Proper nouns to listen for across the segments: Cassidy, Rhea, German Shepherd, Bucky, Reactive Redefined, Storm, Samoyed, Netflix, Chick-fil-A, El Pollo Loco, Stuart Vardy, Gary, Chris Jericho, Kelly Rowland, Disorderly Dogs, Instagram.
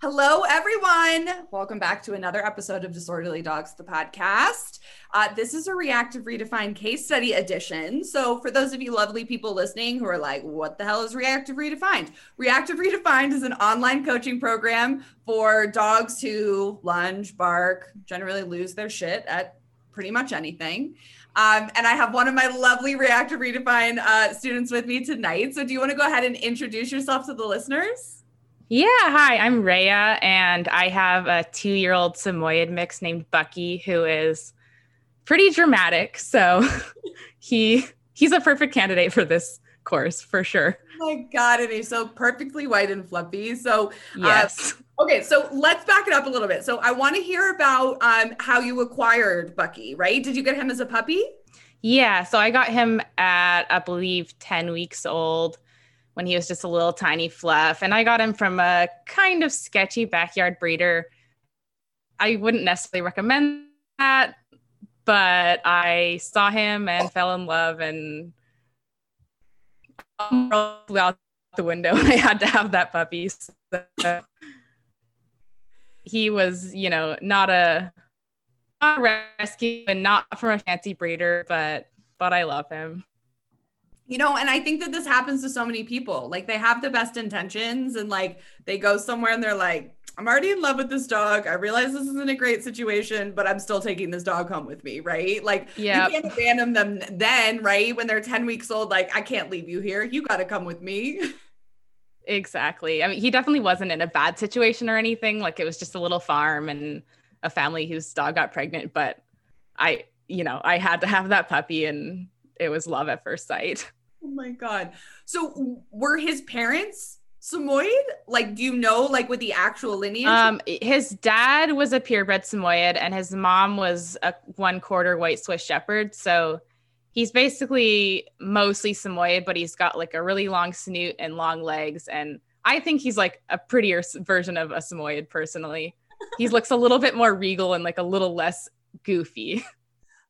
Hello, everyone. Welcome back to another episode of Disorderly Dogs, the podcast. This is a Reactive Redefined case study edition. So for those of you lovely people listening who are like, what the hell is Reactive Redefined? Reactive Redefined is an online coaching program for dogs who lunge, bark, generally lose their shit at pretty much anything. And I have one of my lovely Reactive Redefined students with me tonight. So do you want to go ahead and introduce yourself to the listeners? Yeah, hi, I'm Rhea, and I have a 2-year-old Samoyed mix named Bucky, who is pretty dramatic, so he's a perfect candidate for this course, for sure. Oh my God, and he's so perfectly white and fluffy, so yes. Okay, so let's back it up a little bit. So I want to hear about how you acquired Bucky, right? Did you get him as a puppy? Yeah, so I got him at, I believe, 10 weeks old, when he was just a little tiny fluff. And I got him from a kind of sketchy backyard breeder. I wouldn't necessarily recommend that, but I saw him and fell in love and flew out the window. I had to have that puppy. So he was, you know, not a rescue and not from a fancy breeder, but I love him. You know, and I think that this happens to so many people. Like, they have the best intentions and like they go somewhere and they're like, I'm already in love with this dog. I realize this isn't a great situation, but I'm still taking this dog home with me, right? Like, yep. You can't abandon them then, right? When they're 10 weeks old, like, I can't leave you here. You got to come with me. Exactly. I mean, he definitely wasn't in a bad situation or anything. Like, it was just a little farm and a family whose dog got pregnant. But I had to have that puppy, and it was love at first sight. Oh my God. So were his parents Samoyed? Like, do you know, like, with the actual lineage? His dad was a purebred Samoyed and his mom was a 1/4 white Swiss Shepherd. So he's basically mostly Samoyed, but he's got like a really long snoot and long legs. And I think he's like a prettier version of a Samoyed personally. He looks a little bit more regal and like a little less goofy,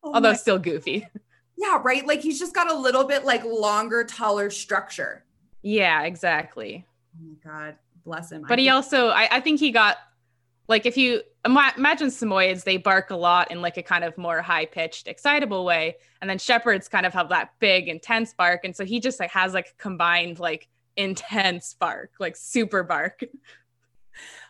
although still goofy. Yeah, right. Like, he's just got a little bit like longer, taller structure. Yeah, exactly. Oh my God, bless him. But I think he got, like, if you imagine Samoyeds, they bark a lot in like a kind of more high pitched, excitable way. And then Shepherds kind of have that big, intense bark. And so he just like has like combined like intense bark, like super bark.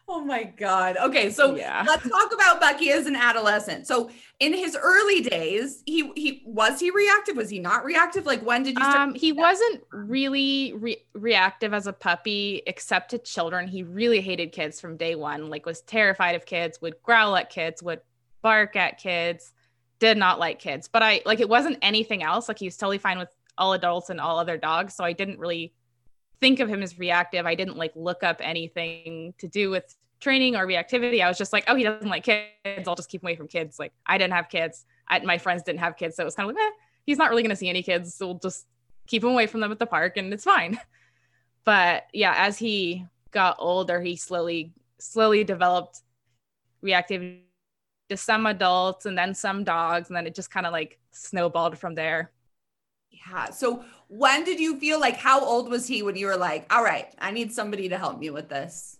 Oh my God. Okay. So Let's talk about Bucky as an adolescent. So in his early days, he was he reactive? Was he not reactive? Like, when did you start? He wasn't really reactive as a puppy, except to children. He really hated kids from day one, like was terrified of kids, would growl at kids, would bark at kids, did not like kids. But I, like, it wasn't anything else. Like, he was totally fine with all adults and all other dogs. So I didn't really think of him as reactive. I didn't like look up anything to do with training or reactivity. I was just like, oh, he doesn't like kids, I'll just keep him away from kids. Like, I didn't have kids. My friends didn't have kids. So it was kind of like, he's not really going to see any kids, so we'll just keep him away from them at the park and it's fine. But yeah, as he got older, he slowly developed reactivity to some adults and then some dogs. And then it just kind of like snowballed from there. Yeah. So when did you feel like, how old was he when you were like, all right, I need somebody to help me with this?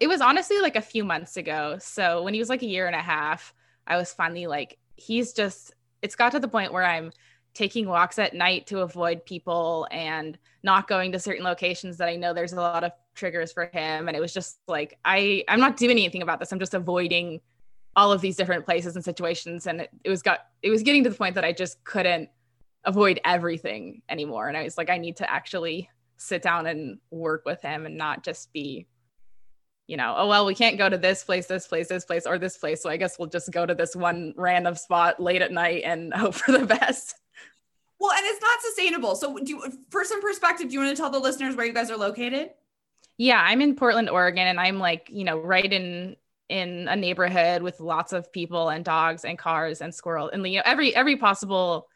It was honestly like a few months ago. So when he was like a year and a half, I was finally like, it's got to the point where I'm taking walks at night to avoid people and not going to certain locations that I know there's a lot of triggers for him. And it was just like, I'm not doing anything about this. I'm just avoiding all of these different places and situations. And it was getting to the point that I just couldn't avoid everything anymore. And I was like, I need to actually sit down and work with him and not just be, you know, oh, well, we can't go to this place, or this place. So I guess we'll just go to this one random spot late at night and hope for the best. Well, and it's not sustainable. So for some perspective, do you want to tell the listeners where you guys are located? Yeah, I'm in Portland, Oregon, and I'm like, you know, right in in a neighborhood with lots of people and dogs and cars and squirrels and, you know, every possible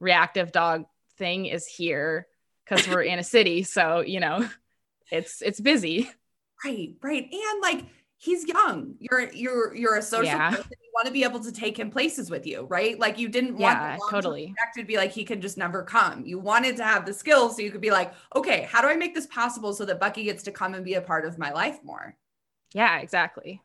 reactive dog thing is here because we're in a city. So, you know, it's busy. Right. Right. And like, he's young. You're a social person. You want to be able to take him places with you, right? Like you didn't want to be like, he can just never come. You wanted to have the skills so you could be like, okay, how do I make this possible so that Bucky gets to come and be a part of my life more? Yeah, exactly.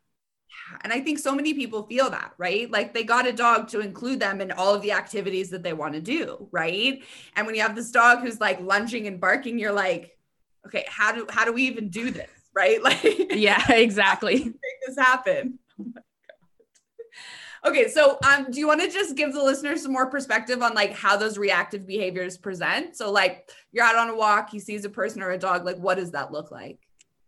And I think so many people feel that, right? Like they got a dog to include them in all of the activities that they want to do, right? And when you have this dog who's like lunging and barking, you're like, okay, how do we even do this? Right? Like, yeah, exactly. Make this happen. Oh my God. Okay. So, do you want to just give the listeners some more perspective on like how those reactive behaviors present? So like you're out on a walk, he sees a person or a dog, like what does that look like?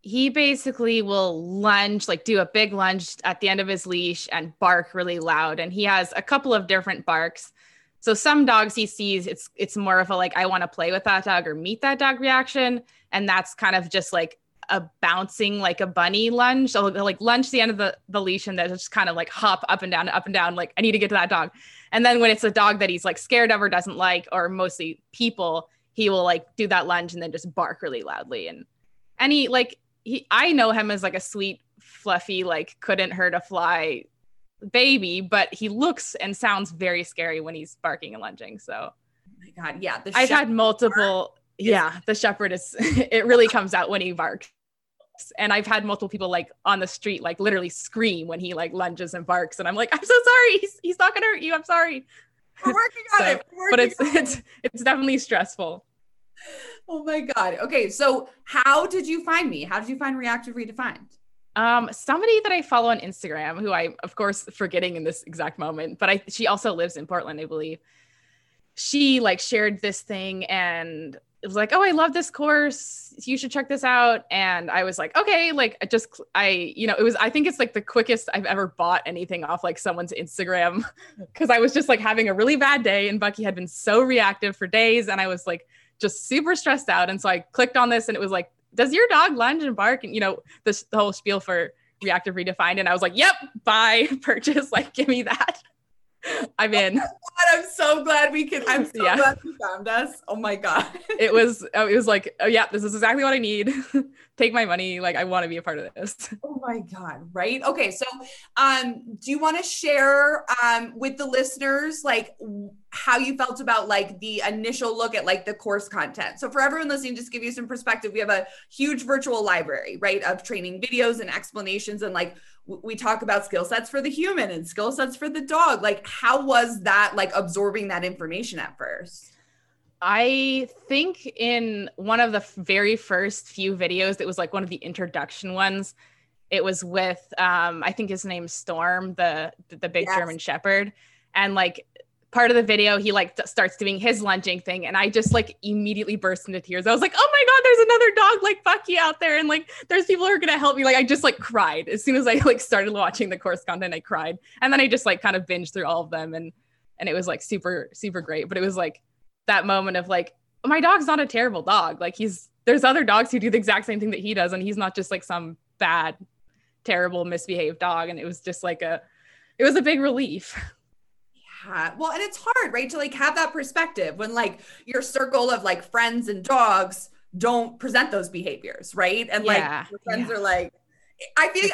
He basically will lunge, like do a big lunge at the end of his leash and bark really loud. And he has a couple of different barks. So some dogs he sees, it's more of a, like, I want to play with that dog or meet that dog reaction. And that's kind of just like a bouncing, like a bunny lunge. So they'll like lunge the end of the leash and then just kind of like hop up and down, like I need to get to that dog. And then when it's a dog that he's like scared of or doesn't like, or mostly people, he will like do that lunge and then just bark really loudly. And he like, I know him as like a sweet, fluffy, like couldn't hurt a fly baby, but he looks and sounds very scary when he's barking and lunging. So oh my God, yeah. I've had multiple, the shepherd is, it really comes out when he barks. And I've had multiple people like on the street, like literally scream when he like lunges and barks. And I'm like, I'm so sorry. He's not going to hurt you. I'm sorry. We're working on it. But it's definitely stressful. Oh my God. Okay. So how did you find me? How did you find Reactive Redefined? Somebody that I follow on Instagram, who I'm of course forgetting in this exact moment, but she also lives in Portland, I believe. She like shared this thing and it was like, oh, I love this course. You should check this out. And I was like, okay, like I think it's like the quickest I've ever bought anything off like someone's Instagram. Cause I was just like having a really bad day and Bucky had been so reactive for days. And I was like, just super stressed out. And so I clicked on this and it was like, does your dog lunge and bark? And you know, this the whole spiel for Reactive Redefined. And I was like, yep, buy, purchase, like, give me that. I'm in. Oh God, I'm so glad we could. I'm so glad you found us. Oh my God. It was like, oh yeah, this is exactly what I need. Take my money. Like I want to be a part of this. Oh my God. Right. Okay. So, do you want to share, with the listeners, like how you felt about like the initial look at like the course content? So for everyone listening, just give you some perspective. We have a huge virtual library, right, of training videos and explanations and like, we talk about skill sets for the human and skill sets for the dog. Like, how was that, like absorbing that information at first? I think in one of the very first few videos, it was like one of the introduction ones. It was with, I think his name's Storm, the big German Shepherd. And like part of the video, he like starts doing his lunging thing. And I just like immediately burst into tears. I was like, oh my God, there's another dog like Bucky out there. And like, there's people who are going to help me. Like, I just like cried as soon as I like started watching the course content, I cried. And then I just like kind of binged through all of them. And it was like super, super great. But it was like that moment of like, my dog's not a terrible dog. Like there's other dogs who do the exact same thing that he does. And he's not just like some bad, terrible, misbehaved dog. And it was just like it was a big relief. Well, and it's hard, right, to like have that perspective when like your circle of like friends and dogs don't present those behaviors, right? And like your friends are like, I think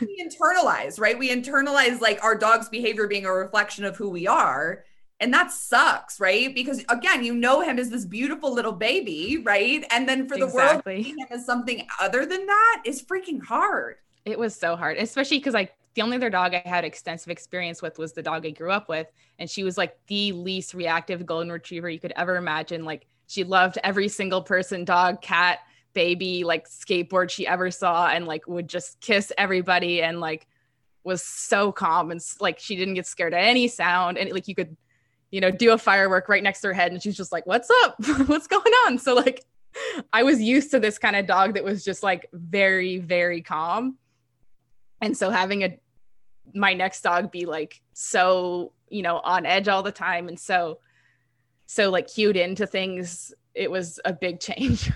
we internalize, right? We internalize like our dog's behavior being a reflection of who we are. And that sucks, right? Because again, you know him as this beautiful little baby, right? And then for the world, seeing him as something other than that is freaking hard. It was so hard, especially because the only other dog I had extensive experience with was the dog I grew up with. And she was like the least reactive golden retriever you could ever imagine. Like she loved every single person, dog, cat, baby, like skateboard she ever saw, and like would just kiss everybody and like was so calm. And like, she didn't get scared at any sound. And like, you could, you know, do a firework right next to her head. And she's just like, what's up? What's going on? So like, I was used to this kind of dog that was just like very, very calm. And so having my next dog be like, so, you know, on edge all the time. And so like cued into things, it was a big change.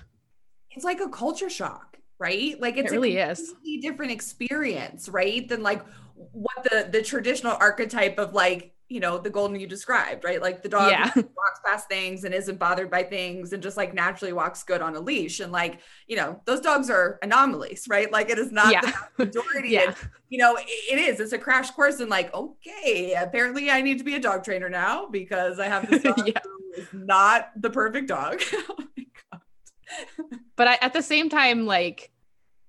It's like a culture shock. right? Like it's a completely different experience, right? Than like what the traditional archetype of like, you know, the golden you described, right? Like the dog walks past things and isn't bothered by things and just like naturally walks good on a leash. And like, you know, those dogs are anomalies, right? Like it is not the majority. And, you know, it's a crash course in like, okay, apparently I need to be a dog trainer now because I have this dog who is not the perfect dog. Oh my God. But at the same time, like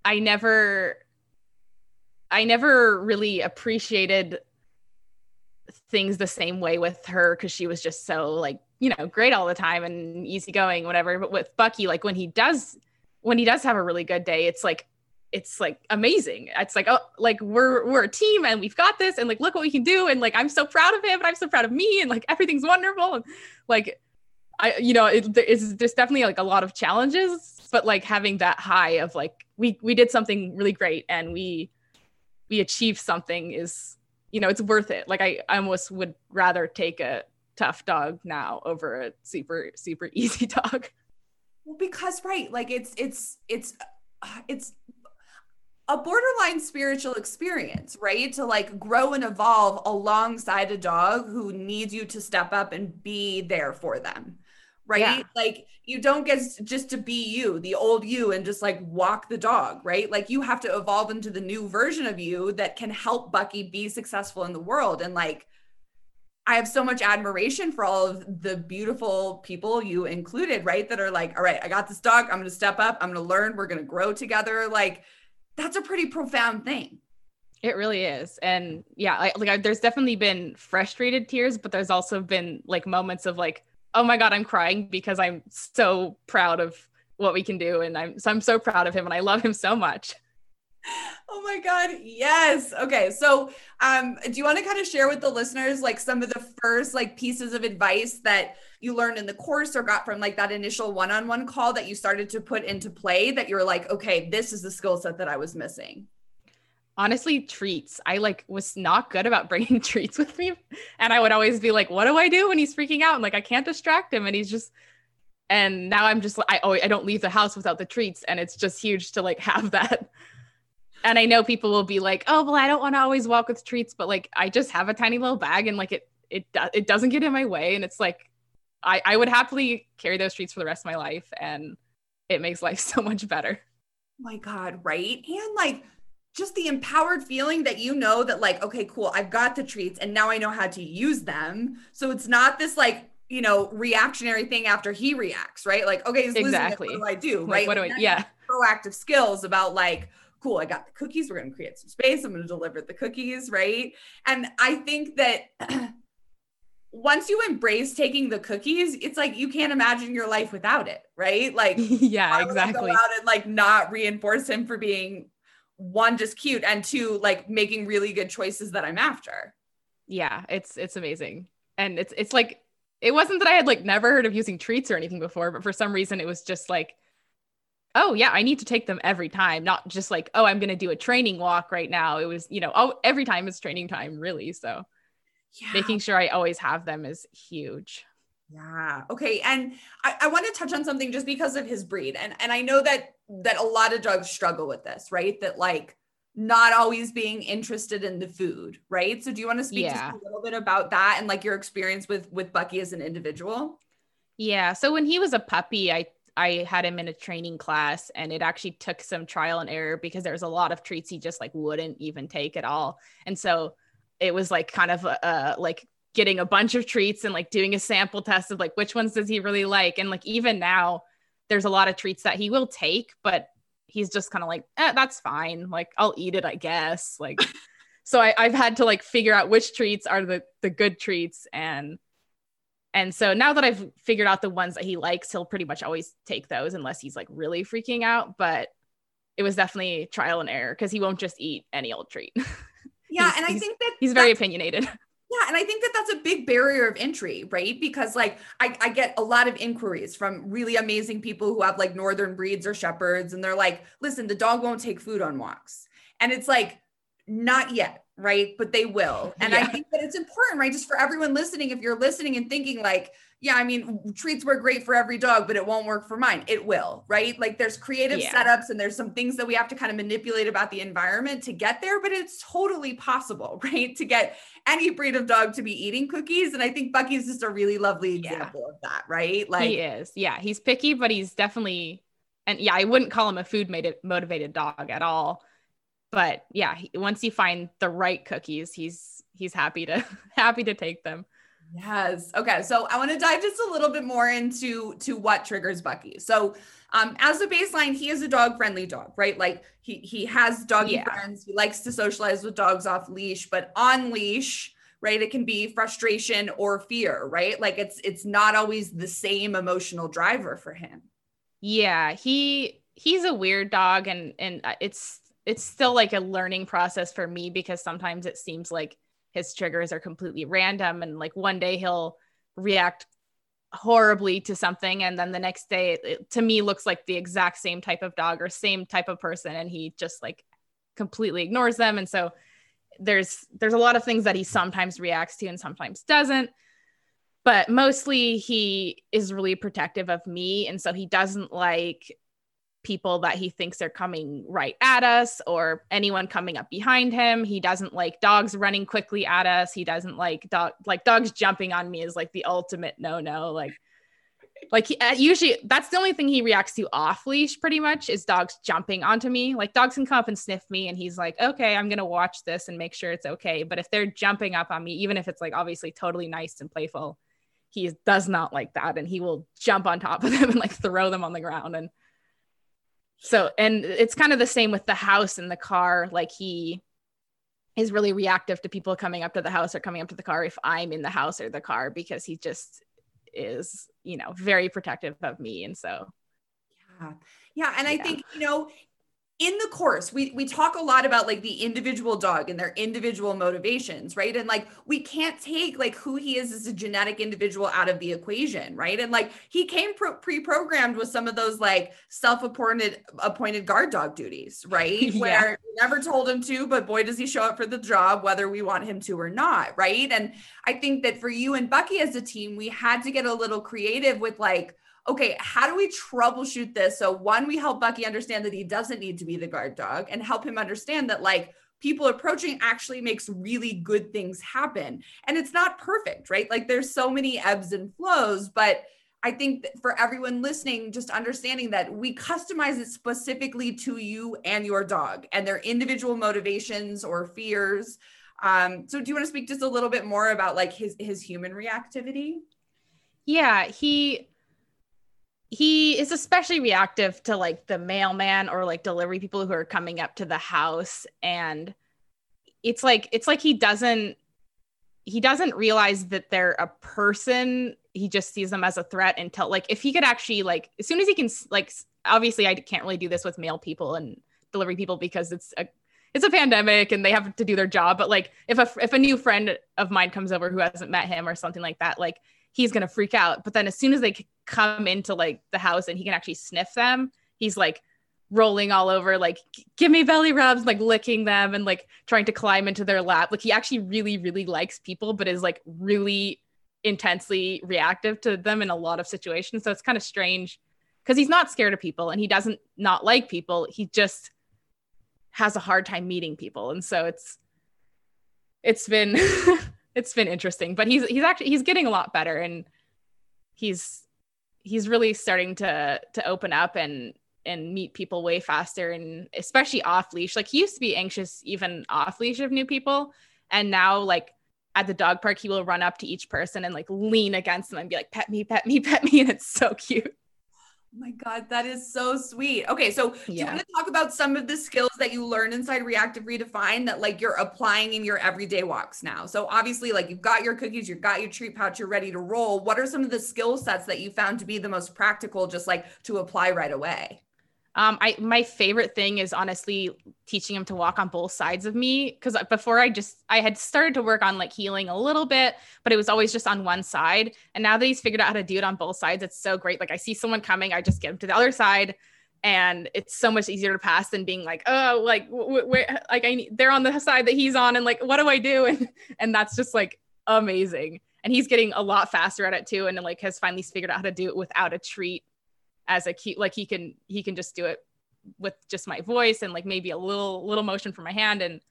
I never really appreciated things the same way with her because she was just so like, you know, great all the time and easygoing, whatever. But with Bucky, like when he does have a really good day, it's like amazing. It's like, oh, like we're a team and we've got this and like, look what we can do. And like, I'm so proud of him and I'm so proud of me and like, everything's wonderful. And like, there's definitely like a lot of challenges, but like having that high of like, we did something really great and we achieved something is, you know, it's worth it. Like I almost would rather take a tough dog now over a super, super easy dog. Well, because right. Like it's a borderline spiritual experience, right? To like grow and evolve alongside a dog who needs you to step up and be there for them. Right. Yeah. Like you don't get just to be you, the old you, and just like walk the dog, right? Like you have to evolve into the new version of you that can help Bucky be successful in the world. And like, I have so much admiration for all of the beautiful people, you included, right? That are like, all right, I got this dog. I'm going to step up. I'm going to learn. We're going to grow together. Like that's a pretty profound thing. It really is. And yeah, there's definitely been frustrated tears, but there's also been like moments of like, oh my God, I'm crying because I'm so proud of what we can do. And I'm so proud of him and I love him so much. Oh my God. Yes. Okay. So, do you want to kind of share with the listeners, like some of the first like pieces of advice that you learned in the course or got from like that initial one-on-one call that you started to put into play that you're like, okay, this is the skill set that I was missing? Honestly, treats. I like was not good about bringing treats with me. And I would always be like, what do I do when he's freaking out? And like, I can't distract him. And and now I'm just like, I don't leave the house without the treats. And it's just huge to like have that. And I know people will be like, oh, well, I don't want to always walk with treats, but like, I just have a tiny little bag and like, it doesn't get in my way. And it's like, I would happily carry those treats for the rest of my life. And it makes life so much better. My God. Right. And like, just the empowered feeling that you know that like, okay, cool, I've got the treats and now I know how to use them. So it's not this like, you know, reactionary thing after he reacts, right? Like, okay, he's losing it. What do I do? Right. Like, what do I, proactive skills about like, cool, I got the cookies. We're going to create some space. I'm going to deliver the cookies. Right. And I think that once you embrace taking the cookies, it's like, you can't imagine your life without it. Right. Like, yeah, exactly. Go out and like not reinforce him for being one, just cute, and two, like making really good choices that I'm after. Yeah, it's amazing. And it's like, it wasn't that I had like never heard of using treats or anything before, but for some reason it was just like, oh yeah, I need to take them every time. Not just like, oh, I'm going to do a training walk right now. It was, you know, oh, every time is training time really. So making sure I always have them is huge. Yeah. Okay. And I want to touch on something just because of his breed. And I know that a lot of dogs struggle with this, right? That like not always being interested in the food, right? So do you want to speak just a little bit about that and like your experience with Bucky as an individual? Yeah. So when he was a puppy, I had him in a training class and it actually took some trial and error because there was a lot of treats he just like wouldn't even take at all. And so it was like kind of like getting a bunch of treats and like doing a sample test of like, which ones does he really like? And like, even now there's a lot of treats that he will take, but he's just kind of like, that's fine. Like I'll eat it, I guess. Like, so I've had to like figure out which treats are the good treats. And so now that I've figured out the ones that he likes, he'll pretty much always take those unless he's like really freaking out, but it was definitely trial and error. 'Cause he won't just eat any old treat. Yeah. And I think that he's very opinionated. Yeah. And I think that that's a big barrier of entry, right? Because like, I get a lot of inquiries from really amazing people who have like Northern breeds or shepherds. And they're like, listen, the dog won't take food on walks. And it's like, not yet. Right. But they will. And I think that it's important, right? Just for everyone listening, if you're listening and thinking like, yeah, I mean, treats work great for every dog, but it won't work for mine. It will, right? Like there's creative setups and there's some things that we have to kind of manipulate about the environment to get there, but it's totally possible, right? To get any breed of dog to be eating cookies. And I think Bucky's just a really lovely example of that, right? Like he is. Yeah. He's picky, but he's definitely, and yeah, I wouldn't call him a food motivated dog at all. But yeah, once you find the right cookies, he's happy to take them. Yes. Okay. So I want to dive just a little bit more into what triggers Bucky. So, as a baseline, he is a dog friendly dog, right? Like he has doggy friends. He likes to socialize with dogs off leash, but on leash, right? It can be frustration or fear, right? Like it's not always the same emotional driver for him. Yeah. He's a weird dog and it's still like a learning process for me because sometimes it seems like his triggers are completely random. And like one day he'll react horribly to something. And then the next day it to me looks like the exact same type of dog or same type of person. And he just like completely ignores them. And so there's a lot of things that he sometimes reacts to and sometimes doesn't, but mostly he is really protective of me. And so he doesn't like people that he thinks are coming right at us or anyone coming up behind him. He doesn't like dogs running quickly at us. He doesn't like dogs jumping on me is like the ultimate no-no. Like he, usually that's the only thing he reacts to off leash pretty much is dogs jumping onto me. Like dogs can come up and sniff me and he's like, okay, I'm going to watch this and make sure it's okay. But if they're jumping up on me, even if it's like obviously totally nice and playful, he does not like that. And he will jump on top of them and like throw them on the ground. And it's kind of the same with the house and the car. Like he is really reactive to people coming up to the house or coming up to the car if I'm in the house or the car, because he just is, you know, very protective of me. And so. Yeah. And I think, you know, in the course, we talk a lot about like the individual dog and their individual motivations, right? And like, we can't take like who he is as a genetic individual out of the equation, right? And like, he came pre-programmed with some of those like self-appointed guard dog duties, right? Yeah. Where we never told him to, but boy, does he show up for the job, whether we want him to or not, right? And I think that for you and Bucky as a team, we had to get a little creative with like, okay, how do we troubleshoot this? So one, we help Bucky understand that he doesn't need to be the guard dog and help him understand that like people approaching actually makes really good things happen. And it's not perfect, right? Like there's so many ebbs and flows, but I think that for everyone listening, just understanding that we customize it specifically to you and your dog and their individual motivations or fears. So do you want to speak just a little bit more about like his human reactivity? Yeah, He is especially reactive to like the mailman or like delivery people who are coming up to the house. And it's like he doesn't realize that they're a person. He just sees them as a threat until like, if he could actually like, as soon as he can, like, obviously I can't really do this with mail people and delivery people because it's a pandemic and they have to do their job. But like, if a new friend of mine comes over who hasn't met him or something like that, like he's going to freak out. But then as soon as they come into like the house and he can actually sniff them, he's like rolling all over, like give me belly rubs, like licking them and like trying to climb into their lap. Like he actually really, really likes people, but is like really intensely reactive to them in a lot of situations. So it's kind of strange because he's not scared of people and he doesn't not like people. He just has a hard time meeting people. And so it's been it's been interesting, but he's getting a lot better and he's really starting to open up and meet people way faster, and especially off leash. Like he used to be anxious even off leash of new people. And now like at the dog park, he will run up to each person and like lean against them and be like, pet me, pet me, pet me. And it's so cute. Oh my God, that is so sweet. Okay. So do you want to talk about some of the skills that you learn inside Reactive Redefined that like you're applying in your everyday walks now? So obviously like you've got your cookies, you've got your treat pouch, you're ready to roll. What are some of the skill sets that you found to be the most practical, just like to apply right away? My favorite thing is honestly teaching him to walk on both sides of me. Cause before I had started to work on like healing a little bit, but it was always just on one side. And now that he's figured out how to do it on both sides, it's so great. Like I see someone coming, I just get him to the other side and it's so much easier to pass than being like, oh, like where, like they're on the side that he's on and like, what do I do? And that's just like amazing. And he's getting a lot faster at it too. And like has finally figured out how to do it without a treat as a cue. Like he can just do it with just my voice and like maybe a little motion from my hand. And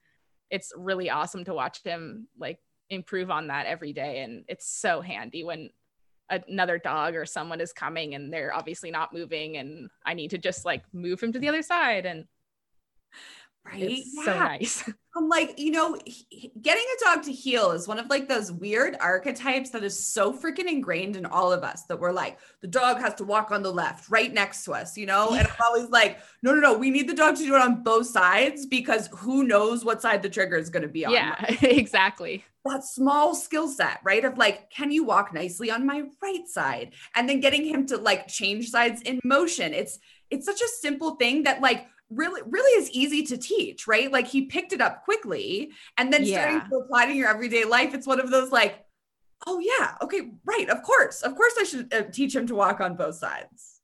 it's really awesome to watch him like improve on that every day. And it's so handy when another dog or someone is coming and they're obviously not moving and I need to just like move him to the other side. And right? It's so nice. I'm like, you know, getting a dog to heel is one of like those weird archetypes that is so freaking ingrained in all of us that we're like, the dog has to walk on the left, right next to us, you know? Yeah. And I'm always like, no, we need the dog to do it on both sides because who knows what side the trigger is going to be on. Yeah, exactly. That small skill set, right? Of like, can you walk nicely on my right side? And then getting him to like change sides in motion. It's such a simple thing that like, really is easy to teach, right? Like he picked it up quickly and then starting to apply to your everyday life. It's one of those like, oh yeah, okay, right. Of course I should teach him to walk on both sides.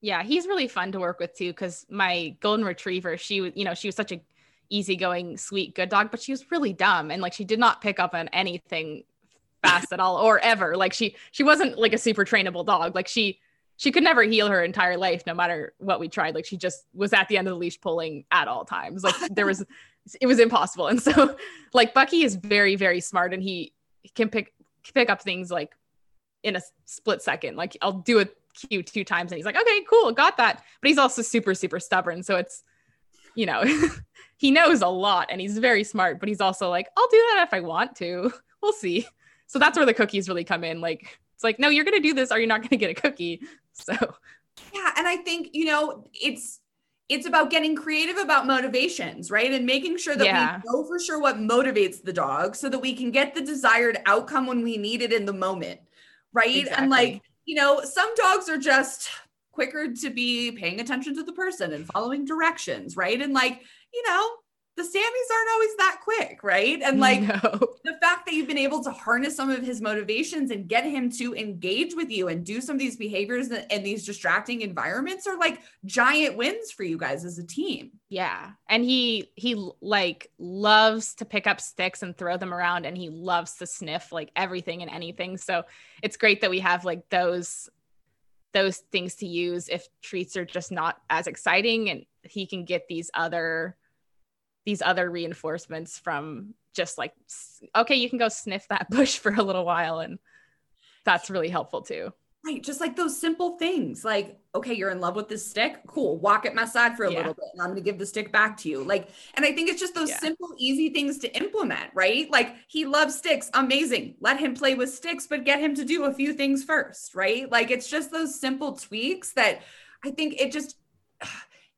Yeah. He's really fun to work with too. Cause my golden retriever, she was such a easygoing, sweet, good dog, but she was really dumb. And like, she did not pick up on anything fast at all or ever. Like she wasn't like a super trainable dog. Like she could never heel her entire life, no matter what we tried. Like she just was at the end of the leash pulling at all times. Like it was impossible. And so like Bucky is very, very smart and he can pick up things like in a split second. Like I'll do a cue 2 times and he's like, okay, cool, got that. But he's also super, super stubborn. So it's, you know, he knows a lot and he's very smart, but he's also like, I'll do that if I want to, we'll see. So that's where the cookies really come in. Like, it's like, no, you're going to do this or you're not going to get a cookie. So, yeah. And I think, you know, it's about getting creative about motivations, right? And making sure that we know for sure what motivates the dog so that we can get the desired outcome when we need it in the moment. Right. Exactly. And like, you know, some dogs are just quicker to be paying attention to the person and following directions. Right. And like, you know, the Sammies aren't always that quick, right? And like the fact that you've been able to harness some of his motivations and get him to engage with you and do some of these behaviors and these distracting environments are like giant wins for you guys as a team. Yeah. And he like loves to pick up sticks and throw them around and he loves to sniff like everything and anything. So it's great that we have like those things to use if treats are just not as exciting and he can get these other reinforcements from just like, okay, you can go sniff that bush for a little while. And that's really helpful too. Right. Just like those simple things like, okay, you're in love with this stick. Cool. Walk at my side for a little bit and I'm going to give the stick back to you. Like, and I think it's just those simple, easy things to implement, right? Like he loves sticks. Amazing. Let him play with sticks, but get him to do a few things first, right? Like it's just those simple tweaks that I think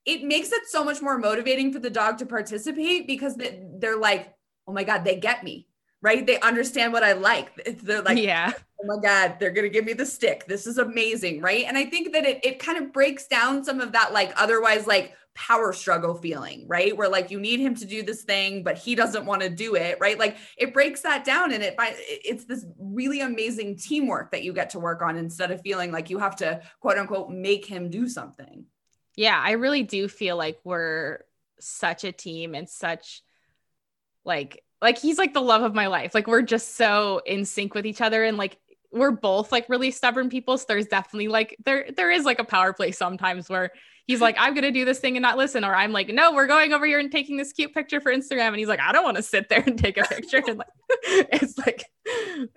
it makes it so much more motivating for the dog to participate because they're like, oh my God, they get me, right? They understand what I like. They're like, oh my God, they're going to give me the stick. This is amazing, right? And I think that it kind of breaks down some of that like otherwise like power struggle feeling, right? Where like you need him to do this thing, but he doesn't want to do it, right? Like it breaks that down and it's this really amazing teamwork that you get to work on instead of feeling like you have to quote unquote make him do something. Yeah, I really do feel like we're such a team and such like he's like the love of my life. Like we're just so in sync with each other and like we're both like really stubborn people. So there's definitely like there is like a power play sometimes where he's like, I'm going to do this thing and not listen. Or I'm like, no, we're going over here and taking this cute picture for Instagram. And he's like, I don't want to sit there and take a picture. And like, it's like,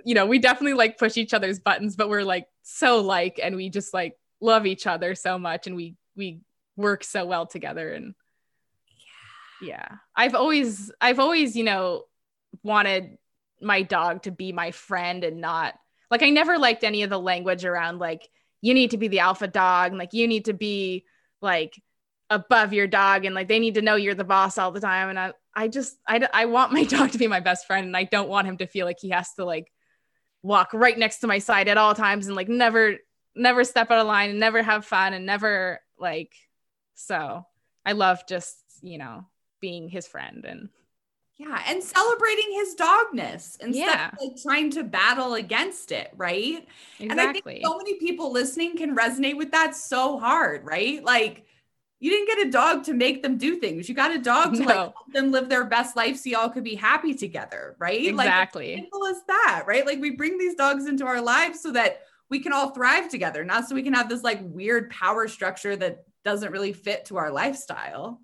you know, we definitely like push each other's buttons, but we're like so like, and we just like love each other so much. And we work so well together. And yeah, I've always, you know, wanted my dog to be my friend and not like, I never liked any of the language around like, you need to be the alpha dog. And like, you need to be like above your dog. And like, they need to know you're the boss all the time. And I want my dog to be my best friend. And I don't want him to feel like he has to like walk right next to my side at all times. And like, never step out of line and never have fun and never like, so I love just, you know, being his friend and. Yeah. And celebrating his dogness instead of like trying to battle against it. Right. Exactly. And I think so many people listening can resonate with that so hard. Right. Like You didn't get a dog to make them do things. You got a dog to like help them live their best life so y'all could be happy together, right? Exactly. Like, simple as that, right? Like we bring these dogs into our lives so that we can all thrive together, not so we can have this like weird power structure that doesn't really fit to our lifestyle.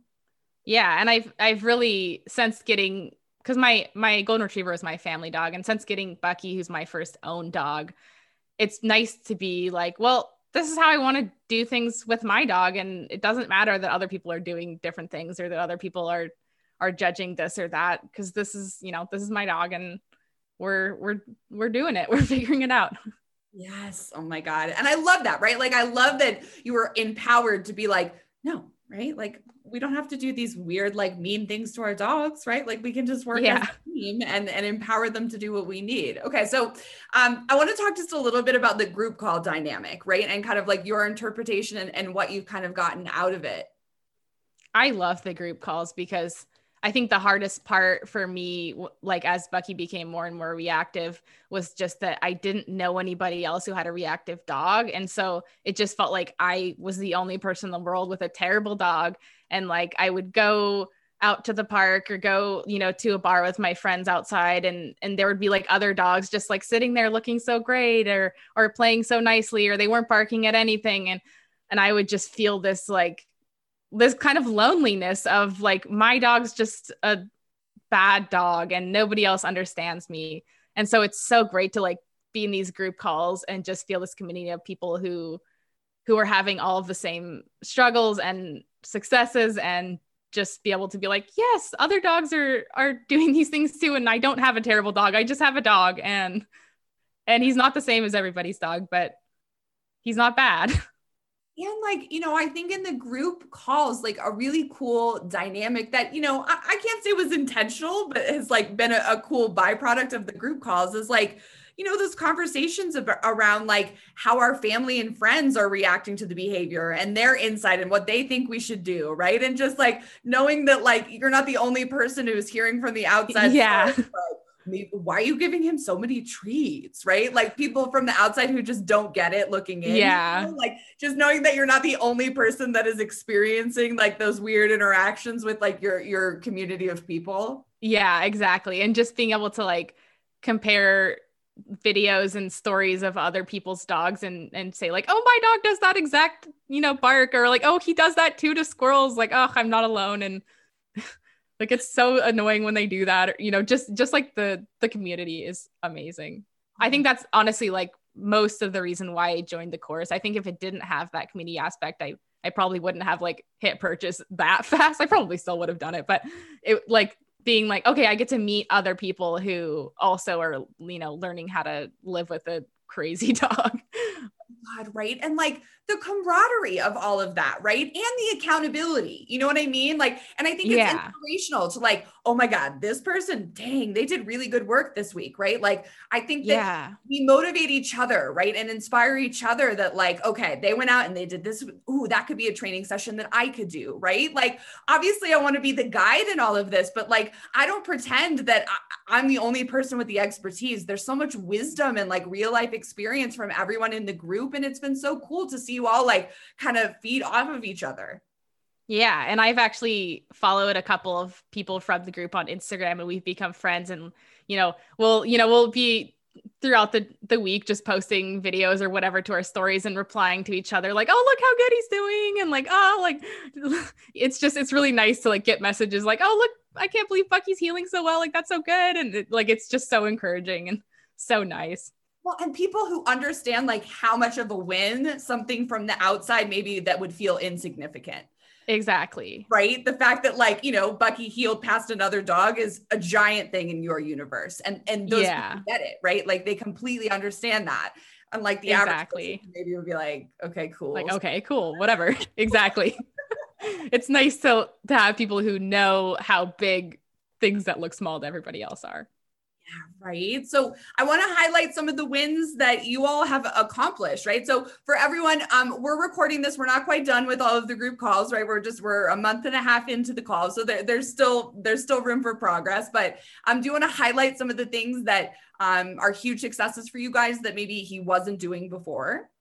Yeah. And I've really sensed getting, cause my golden retriever is my family dog. And since getting Bucky, who's my first own dog, it's nice to be like, well, this is how I want to do things with my dog. And it doesn't matter that other people are doing different things or that other people are judging this or that. Cause this is, you know, this is my dog and we're doing it. We're figuring it out. Yes. Oh my God. And I love that, right? Like, I love that you were empowered to be like, no, right? Like we don't have to do these weird, like mean things to our dogs, right? Like we can just work as a team and empower them to do what we need. Okay. So I want to talk just a little bit about the group call dynamic, right? And kind of like your interpretation and what you've kind of gotten out of it. I love the group calls because I think the hardest part for me, like as Bucky became more and more reactive, was just that I didn't know anybody else who had a reactive dog. And so it just felt like I was the only person in the world with a terrible dog. And like, I would go out to the park or go, you know, to a bar with my friends outside. And there would be like other dogs just like sitting there looking so great or playing so nicely, or they weren't barking at anything. And I would just feel this like, this kind of loneliness of like, my dog's just a bad dog and nobody else understands me. And so it's so great to like be in these group calls and just feel this community of people who are having all of the same struggles and successes, and just be able to be like, yes, other dogs are doing these things too. And I don't have a terrible dog. I just have a dog and he's not the same as everybody's dog, but he's not bad. And like, you know, I think in the group calls, like a really cool dynamic that, you know, I can't say was intentional, but has like been a cool byproduct of the group calls is like, you know, those conversations around like how our family and friends are reacting to the behavior and their insight and what they think we should do. Right. And just like knowing that like, you're not the only person who's hearing from the outside. Yeah. Maybe, why are you giving him so many treats, right? Like people from the outside who just don't get it looking in. Yeah. You know? Like just knowing that you're not the only person that is experiencing like those weird interactions with like your community of people. Yeah, exactly. And just being able to like compare videos and stories of other people's dogs and say like, oh, my dog does that exact, you know, bark, or like, oh, he does that too to squirrels. Like, oh, I'm not alone. And like, it's so annoying when they do that, or, you know, just like the community is amazing. I think that's honestly like most of the reason why I joined the course. I think if it didn't have that community aspect, I probably wouldn't have like hit purchase that fast. I probably still would have done it, but it like being like, okay, I get to meet other people who also are, you know, learning how to live with a crazy dog. God, right? And like the camaraderie of all of that, right? And the accountability, you know what I mean? Like, and I think it's inspirational to like, oh my God, this person, dang, they did really good work this week, right? Like, I think that we motivate each other, right? And inspire each other that like, okay, they went out and they did this. Ooh, that could be a training session that I could do, right? Like, obviously I want to be the guide in all of this, but like, I don't pretend that I'm the only person with the expertise. There's so much wisdom and like real life experience from everyone in the group. And it's been so cool to see you all like kind of feed off of each other. Yeah. And I've actually followed a couple of people from the group on Instagram and we've become friends, and, we'll be throughout the week just posting videos or whatever to our stories and replying to each other. Like, oh, look how good he's doing. And like, oh, like, it's really nice to like get messages like, oh, look, I can't believe Bucky's healing so well. Like, that's so good. And it's just so encouraging and so nice. Well, and people who understand like how much of a win something from the outside, maybe that would feel insignificant. Exactly. Right. The fact that like, you know, Bucky healed past another dog is a giant thing in your universe. And those people get it, right? Like they completely understand that. Unlike the average person, maybe would be like, okay, cool. Like, okay, cool. Whatever. Exactly. It's nice to have people who know how big things that look small to everybody else are. Yeah, right. So I want to highlight some of the wins that you all have accomplished, right? So for everyone, we're recording this. We're not quite done with all of the group calls, right? We're a month and a half into the call. So there's still room for progress, but do you want to highlight some of the things that are huge successes for you guys that maybe he wasn't doing before?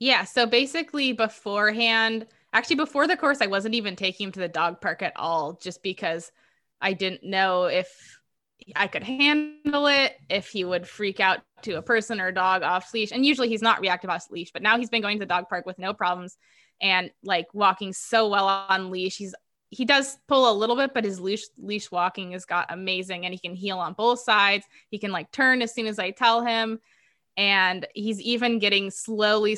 Yeah. So basically beforehand, Actually, before the course, I wasn't even taking him to the dog park at all, just because I didn't know if I could handle it, if he would freak out to a person or a dog off leash. And usually he's not reactive off leash, but now he's been going to the dog park with no problems and like walking so well on leash. He does pull a little bit, but his leash walking has got amazing, and he can heel on both sides. He can like turn as soon as I tell him. And he's even getting slowly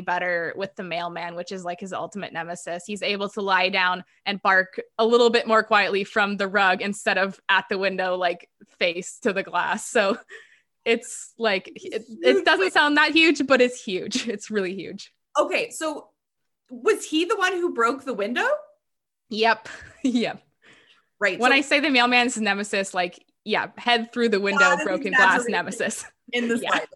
better with the mailman, which is like his ultimate nemesis. He's able to lie down and bark a little bit more quietly from the rug instead of at the window, like face to the glass. So it's like, it doesn't sound that huge, but it's huge. It's really huge. Okay. So was he the one who broke the window? Yep. Right. When I say the mailman's nemesis, like, yeah, head through the window, broken glass nemesis. In the slide,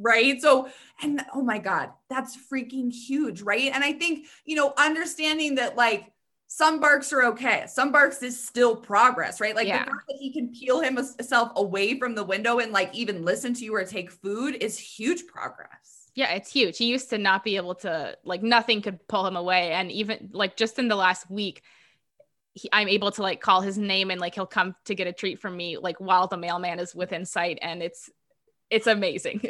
right? So, and oh my God, that's freaking huge, right? And I think, you know, understanding that like some barks are okay. Some barks is still progress, right? Like the fact that he can peel himself away from the window and like even listen to you or take food is huge progress. Yeah, it's huge. He used to not be able to, like nothing could pull him away. And even like just in the last week, I'm able to like call his name and like, he'll come to get a treat from me, like while the mailman is within sight. And it's amazing.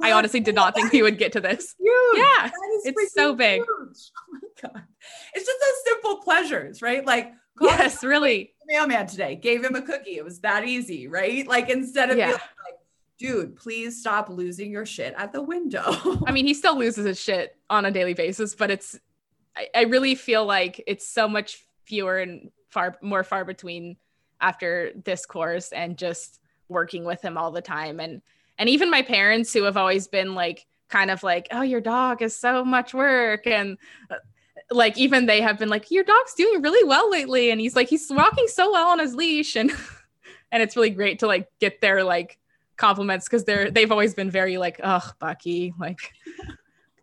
I honestly did not think he would get to this. Huge. Yeah. It's so big. Huge. Oh my God. It's just those simple pleasures, right? Like, yes, really. The mailman today gave him a cookie. It was that easy, right? Like instead of being like, dude, please stop losing your shit at the window. I mean, he still loses his shit on a daily basis, but I really feel like it's so much fewer and far between after this course and just working with him all the time. And even my parents, who have always been like, kind of like, oh, your dog is so much work. And like, even they have been like, your dog's doing really well lately. And he's like, he's walking so well on his leash. And it's really great to like get their like compliments. Cause they've always been very like, oh, Bucky, like,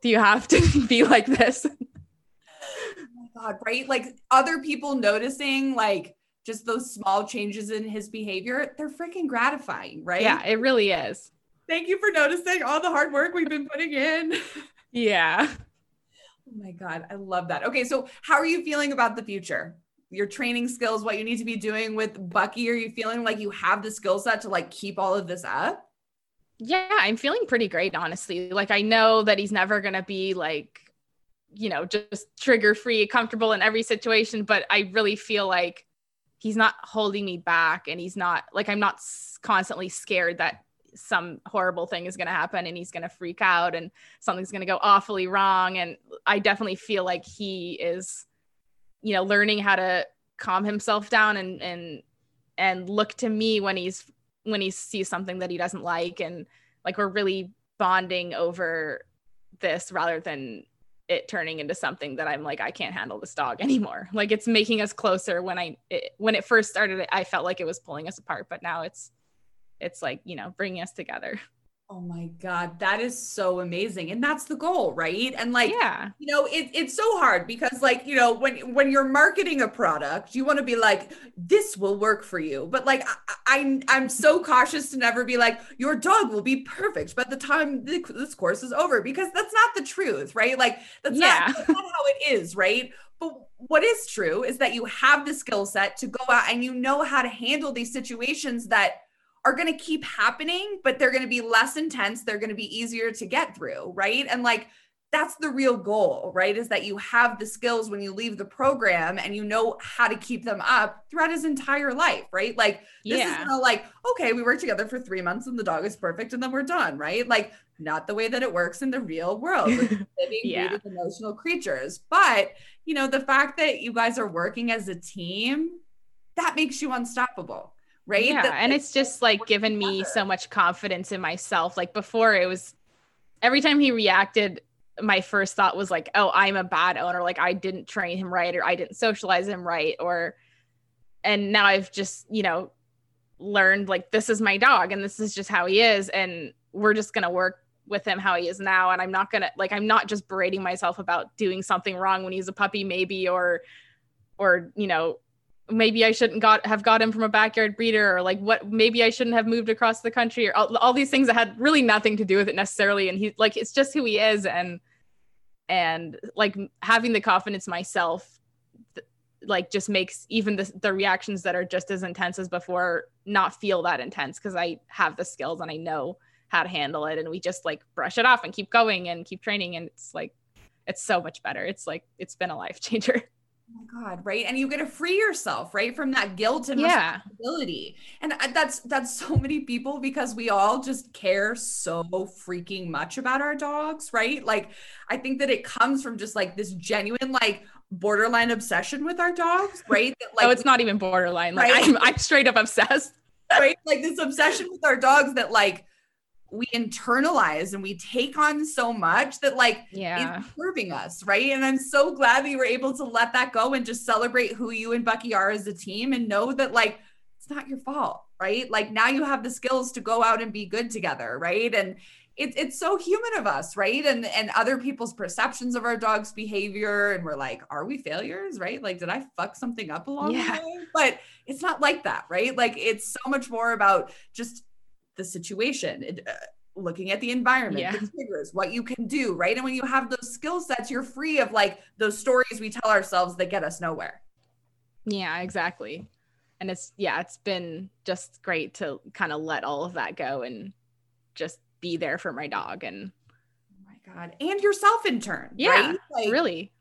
do you have to be like this? Oh my God, right? Like other people noticing like just those small changes in his behavior, they're freaking gratifying, right? Yeah, it really is. Thank you for noticing all the hard work we've been putting in. Yeah. Oh my God. I love that. Okay. So how are you feeling about the future? Your training skills, what you need to be doing with Bucky? Are you feeling like you have the skill set to like keep all of this up? Yeah, I'm feeling pretty great, honestly. Like I know that he's never going to be like, you know, just trigger free, comfortable in every situation. But I really feel like he's not holding me back, and he's not like, I'm not constantly scared that some horrible thing is going to happen and he's going to freak out and something's going to go awfully wrong. And I definitely feel like he is, you know, learning how to calm himself down and look to me when he sees something that he doesn't like. And like, we're really bonding over this rather than it turning into something that I'm like, I can't handle this dog anymore. Like it's making us closer. When it first started, I felt like it was pulling us apart, but now it's like, you know, bringing us together. Oh my God. That is so amazing. And that's the goal, right? And like, you know, it's so hard because like, you know, when you're marketing a product, you want to be like, this will work for you. But like, I'm so cautious to never be like, your dog will be perfect by the time this course is over, because that's not the truth, right? Like that's not how it is, right? But what is true is that you have the skill set to go out and you know how to handle these situations that are going to keep happening, but they're going to be less intense. They're going to be easier to get through. Right. And like, that's the real goal, right? Is that you have the skills when you leave the program and you know how to keep them up throughout his entire life. Right. Like this isn't like, okay, we worked together for 3 months and the dog is perfect and then we're done. Right. Like not the way that it works in the real world. Like, living, breathing, emotional creatures. But you know, the fact that you guys are working as a team, that makes you unstoppable. Right. Yeah. And it's just like given me so much confidence in myself. Like before it was every time he reacted, my first thought was like, oh, I'm a bad owner. Like I didn't train him right, or I didn't socialize him right. And now I've just, you know, learned like, this is my dog and this is just how he is. And we're just going to work with him how he is now. And I'm not going to like, I'm not just berating myself about doing something wrong when he's a puppy, maybe, or, you know, maybe I shouldn't have got him from a backyard breeder, or like what, maybe I shouldn't have moved across the country, or all these things that had really nothing to do with it necessarily. And he's like, it's just who he is. And and like having the confidence myself like just makes even the reactions that are just as intense as before not feel that intense, because I have the skills and I know how to handle it, and we just like brush it off and keep going and keep training, and it's like it's so much better. It's like it's been a life changer. Oh my God. Right. And you get to free yourself, right, from that guilt and responsibility. And that's so many people, because we all just care so freaking much about our dogs. Right. Like, I think that it comes from just like this genuine, like borderline obsession with our dogs. Right. That, like, oh, it's not even borderline. Like right? I'm straight up obsessed. Right. Like this obsession with our dogs that like we internalize and we take on so much that like it's serving us. Right. And I'm so glad that you were able to let that go and just celebrate who you and Bucky are as a team, and know that like, it's not your fault. Right. Like now you have the skills to go out and be good together. Right. And it's so human of us. Right. And other people's perceptions of our dog's behavior. And we're like, are we failures? Right. Like, did I fuck something up along the way? But it's not like that. Right. Like it's so much more about just the situation, looking at the environment, the triggers, what you can do, right? And when you have those skill sets, you're free of like those stories we tell ourselves that get us nowhere. Yeah, exactly. And it's been just great to kind of let all of that go and just be there for my dog. And oh my God. And yourself in turn. Yeah, right? Like, really.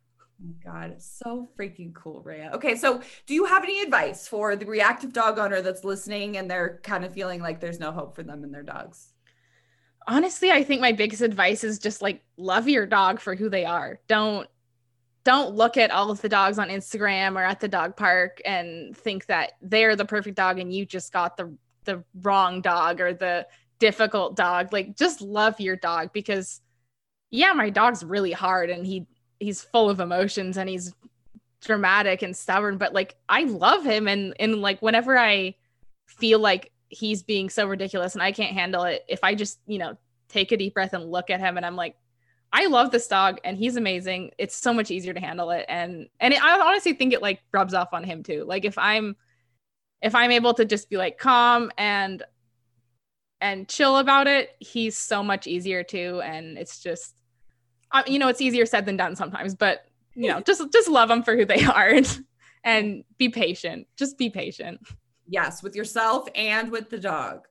Oh my God, it's so freaking cool, Rhea. Okay, so do you have any advice for the reactive dog owner that's listening and they're kind of feeling like there's no hope for them and their dogs? Honestly, I think my biggest advice is just like love your dog for who they are. Don't look at all of the dogs on Instagram or at the dog park and think that they're the perfect dog and you just got the wrong dog or the difficult dog. Like just love your dog, because my dog's really hard and he's full of emotions and he's dramatic and stubborn, but like, I love him. And like, whenever I feel like he's being so ridiculous and I can't handle it, if I just, take a deep breath and look at him and I'm like, I love this dog and he's amazing. It's so much easier to handle it. And I honestly think it like rubs off on him too. Like if I'm able to just be like calm and chill about it, he's so much easier too. And it's just, it's easier said than done sometimes, but just love them for who they are and be patient. Just be patient. Yes. With yourself and with the dog.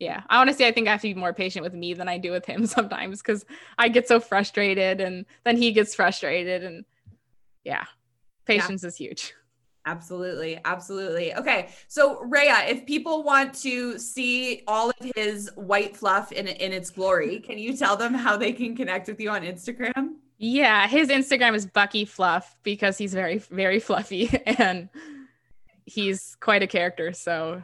Yeah. Honestly, I think I have to be more patient with me than I do with him sometimes, because I get so frustrated and then he gets frustrated, and patience is huge. Absolutely. Absolutely. Okay. So Rhea, if people want to see all of his white fluff in its glory, can you tell them how they can connect with you on Instagram? Yeah. His Instagram is Bucky Fluff, because he's very, very fluffy and he's quite a character. So,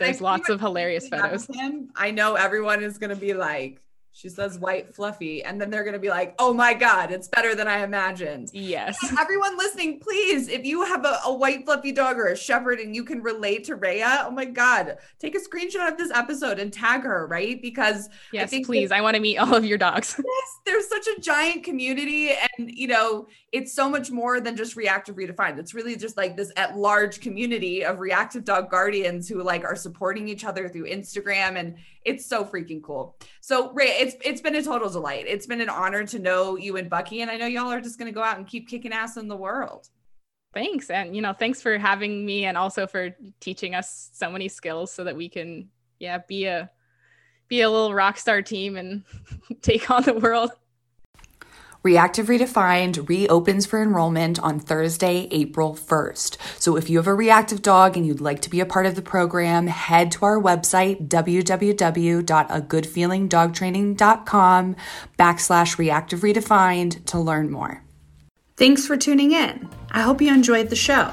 there's lots of hilarious photos. I know everyone is going to be like, she says white fluffy, and then they're going to be like, oh my God, it's better than I imagined. Yes. And everyone listening, please, if you have a white fluffy dog or a shepherd and you can relate to Rhea, oh my God, take a screenshot of this episode and tag her, right? Because yes, please, I want to meet all of your dogs. Yes, there's such a giant community, and it's so much more than just Reactive Redefined. It's really just like this at large community of reactive dog guardians who like are supporting each other through Instagram, and it's so freaking cool. So Rhea, it's been a total delight. It's been an honor to know you and Bucky, and I know y'all are just going to go out and keep kicking ass in the world. Thanks. And, thanks for having me, and also for teaching us so many skills so that we can, be a little rock star team and take on the world. Reactive Redefined reopens for enrollment on Thursday, April 1st. So if you have a reactive dog and you'd like to be a part of the program, head to our website, www.agoodfeelingdogtraining.com/reactive redefined to learn more. Thanks for tuning in. I hope you enjoyed the show.